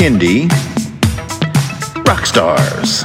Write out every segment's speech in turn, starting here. Kindy Rockstars.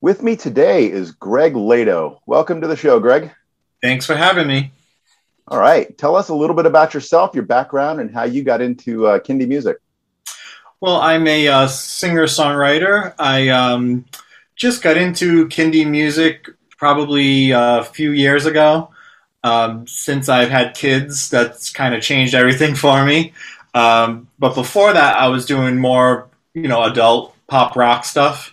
With me today is Greg Lato. Welcome to the show, Greg. Thanks for having me. All right. Tell us a little bit about yourself, your background, and how you got into Kindy music. Well, I'm a singer-songwriter. I just got into Kindy music probably a few years ago. Since I've had kids, that's kind of changed everything for me. But before that, I was doing more, adult pop rock stuff.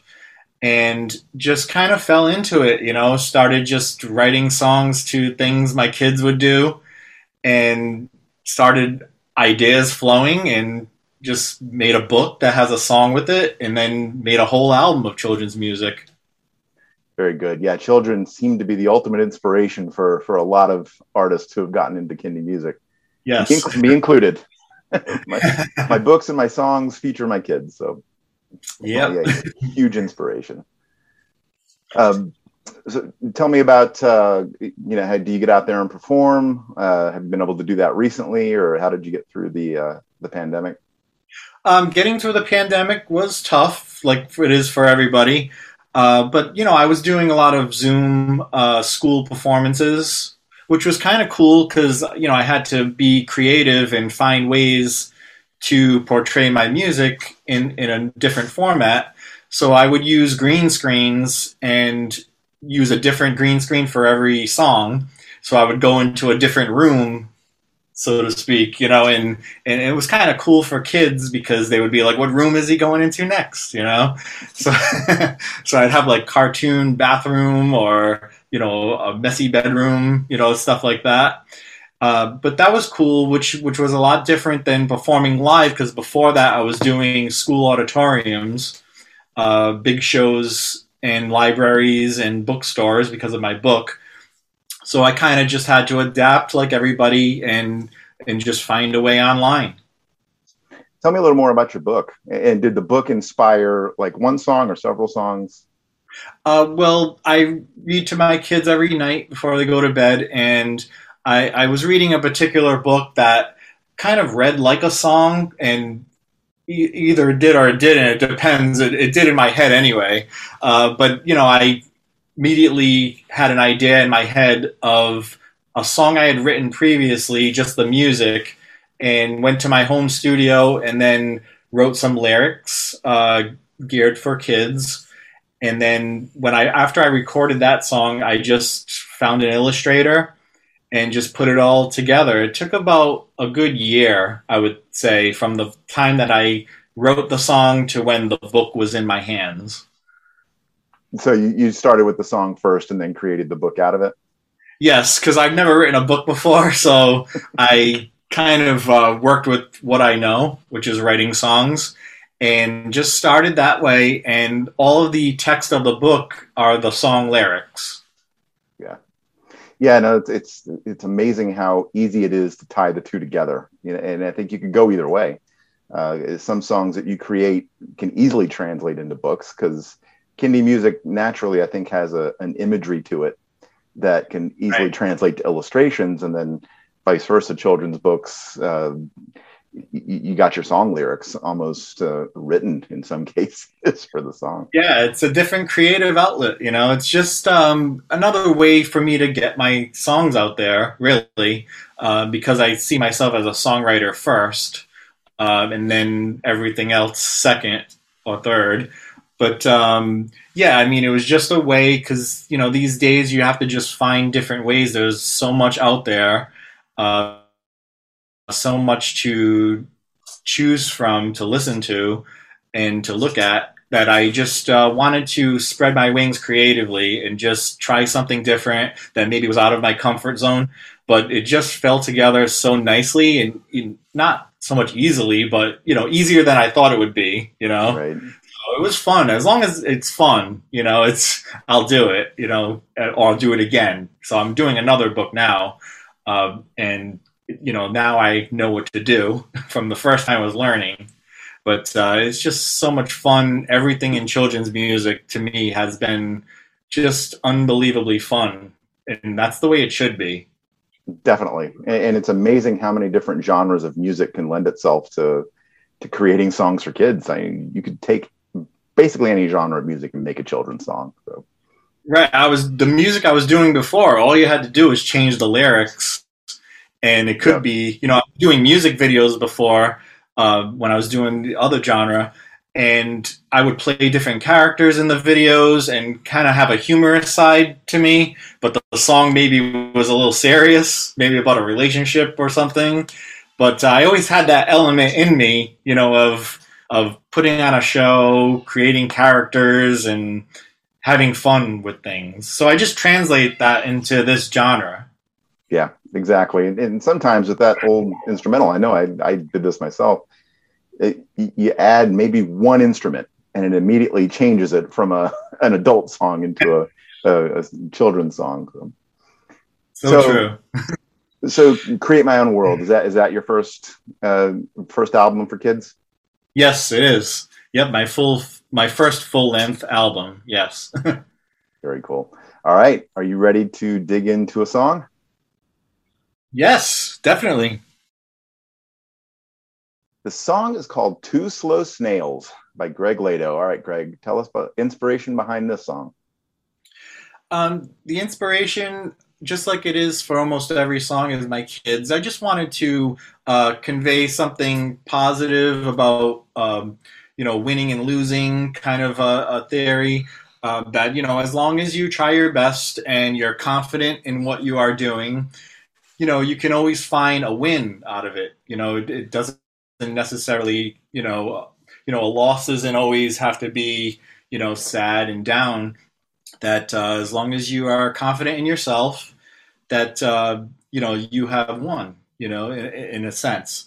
And just kind of fell into it, started just writing songs to things my kids would do and started ideas flowing and just made a book that has a song with it and then made a whole album of children's music. Very good. Yeah, children seem to be the ultimate inspiration for a lot of artists who have gotten into Kindy music. Yes. Me included. my books and my songs feature my kids, so. Yeah, huge inspiration. So tell me about, how do you get out there and perform? Have you been able to do that recently, or how did you get through the pandemic? Getting through the pandemic was tough, like it is for everybody. But I was doing a lot of Zoom school performances, which was kind of cool because, I had to be creative and find ways to portray my music in a different format. So I would use green screens and use a different green screen for every song. So I would go into a different room, so to speak, and it was kind of cool for kids because they would be like, what room is he going into next? So so I'd have like cartoon bathroom or, a messy bedroom, stuff like that. But that was cool, which was a lot different than performing live, because before that I was doing school auditoriums, big shows and libraries and bookstores because of my book. So I kind of just had to adapt like everybody and just find a way online. Tell me a little more about your book. And did the book inspire like one song or several songs? Well, I read to my kids every night before they go to bed, and I was reading a particular book that kind of read like a song and either did or it didn't. It depends. It did in my head anyway. But I immediately had an idea in my head of a song I had written previously, just the music, and went to my home studio and then wrote some lyrics geared for kids. And then after I recorded that song, I just found an illustrator and just put it all together. It took about a good year, I would say, from the time that I wrote the song to when the book was in my hands. So you started with the song first and then created the book out of it? Yes, because I've never written a book before, so I kind of worked with what I know, which is writing songs, and just started that way, and all of the text of the book are the song lyrics. Yeah. Yeah, no, it's amazing how easy it is to tie the two together, and I think you can go either way. Some songs that you create can easily translate into books because Kindy music naturally, I think, has an imagery to it that can easily translate to illustrations, and then vice versa, children's books, you got your song lyrics almost written in some cases for the song. Yeah, it's a different creative outlet, you know. It's just another way for me to get my songs out there, really, because I see myself as a songwriter first, and then everything else second or third. But, yeah, I mean, it was just a way because, you know, these days you have to just find different ways. There's so much out there, so much to choose from, to listen to, and to look at, that I just wanted to spread my wings creatively and just try something different that maybe was out of my comfort zone. But it just fell together so nicely and not so much easily, but, you know, easier than I thought it would be, you know. Right. It was fun. As long as it's fun, you know, I'll do it, you know, or I'll do it again. So I'm doing another book now. And, you know, now I know what to do from the first time I was learning. But it's just so much fun. Everything in children's music to me has been just unbelievably fun. And that's the way it should be. Definitely. And it's amazing how many different genres of music can lend itself to creating songs for kids. I mean, you could take basically any genre of music and make a children's song. So. Right. The music I was doing before, all you had to do was change the lyrics. And it could be, you know, I was doing music videos before when I was doing the other genre. And I would play different characters in the videos and kind of have a humorous side to me. But the song maybe was a little serious, maybe about a relationship or something. But I always had that element in me, you know, of putting on a show, creating characters, and having fun with things. So I just translate that into this genre. Yeah, exactly. And sometimes with that old instrumental, I know I did this myself, you add maybe one instrument, and it immediately changes it from an adult song into a children's song. So true. So, Create My Own World, is that your first album for kids? Yes, it is. Yep, my first full-length album, yes. Very cool. All right, are you ready to dig into a song? Yes, definitely. The song is called Two Slow Snails by Greg Lato. All right, Greg, tell us about inspiration behind this song. The inspiration, just like it is for almost every song, is my kids. I just wanted to convey something positive about, you know, winning and losing, kind of a theory that, you know, as long as you try your best and you're confident in what you are doing, you know, you can always find a win out of it. You know, it doesn't necessarily, you know, a loss doesn't always have to be, you know, sad and down. That as long as you are confident in yourself, that, you know, you have won, you know, in a sense.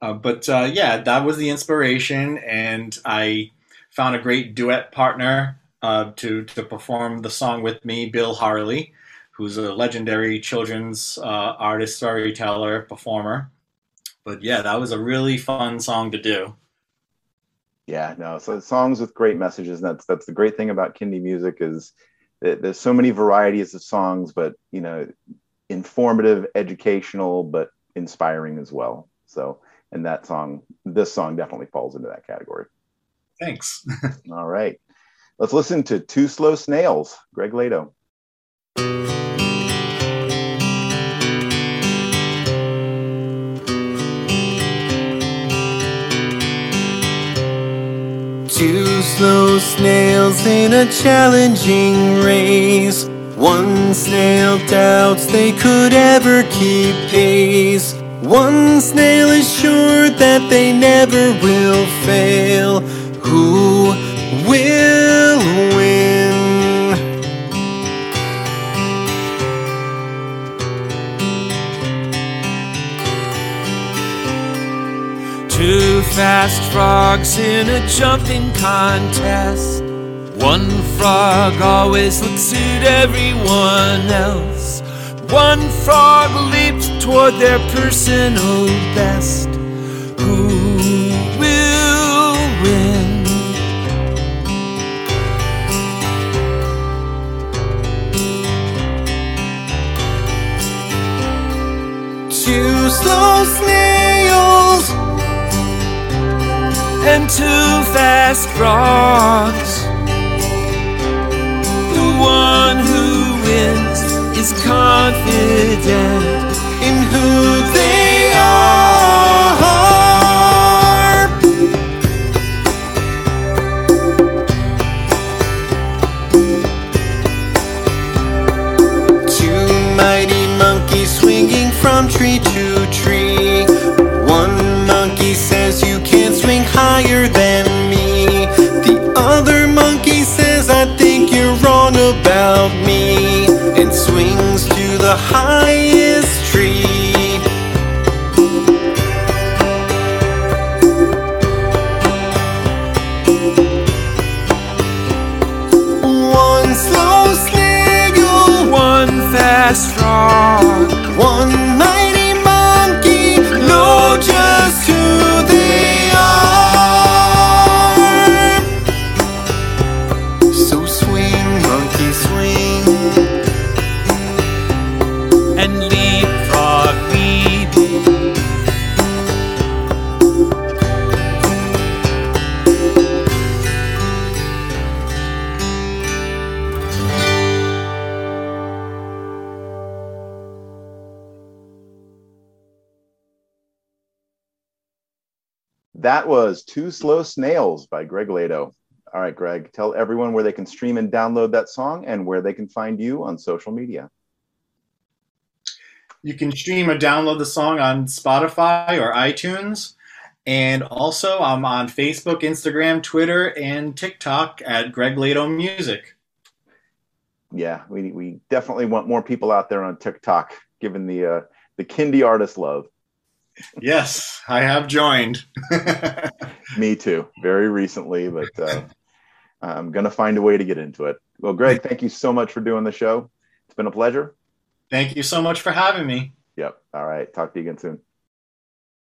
But yeah, that was the inspiration. And I found a great duet partner to perform the song with me, Bill Harley, who's a legendary children's artist, storyteller, performer. But yeah, that was a really fun song to do. Yeah, no. So songs with great messages, and that's the great thing about Kindy music is that there's so many varieties of songs, but, you know, informative, educational, but inspiring as well. So, and this song definitely falls into that category. Thanks. All right, let's listen to Two Slow Snails, Greg Lato. Two slow snails in a challenging race. One snail doubts they could ever keep pace. One snail is sure that they never will fail. Who will win? Two fast frogs in a jumping contest. One frog always looks at everyone else. One frog leaps toward their personal best. Who will win? two slow snails and two fast frogs. The one who wins is confident in who they are. Two mighty monkeys swinging from tree to tree. One monkey says you can't swing higher than me. The other monkey says I think you're wrong about me, and swings to the highest tree. One slow snail, one fast frog, one mighty monkey, know just who they are. So swing, monkey, swing, and leapfrog, leap. That was Two Slow Snails by Greg Lato. All right, Greg, tell everyone where they can stream and download that song and where they can find you on social media. You can stream or download the song on Spotify or iTunes. And also I'm on Facebook, Instagram, Twitter, and TikTok at Greg Lato Music. Yeah, we definitely want more people out there on TikTok, given the Kindy artist love. Yes, I have joined. Me too. Very recently, but I'm going to find a way to get into it. Well, Greg, thank you so much for doing the show. It's been a pleasure. Thank you so much for having me. Yep. All right. Talk to you again soon.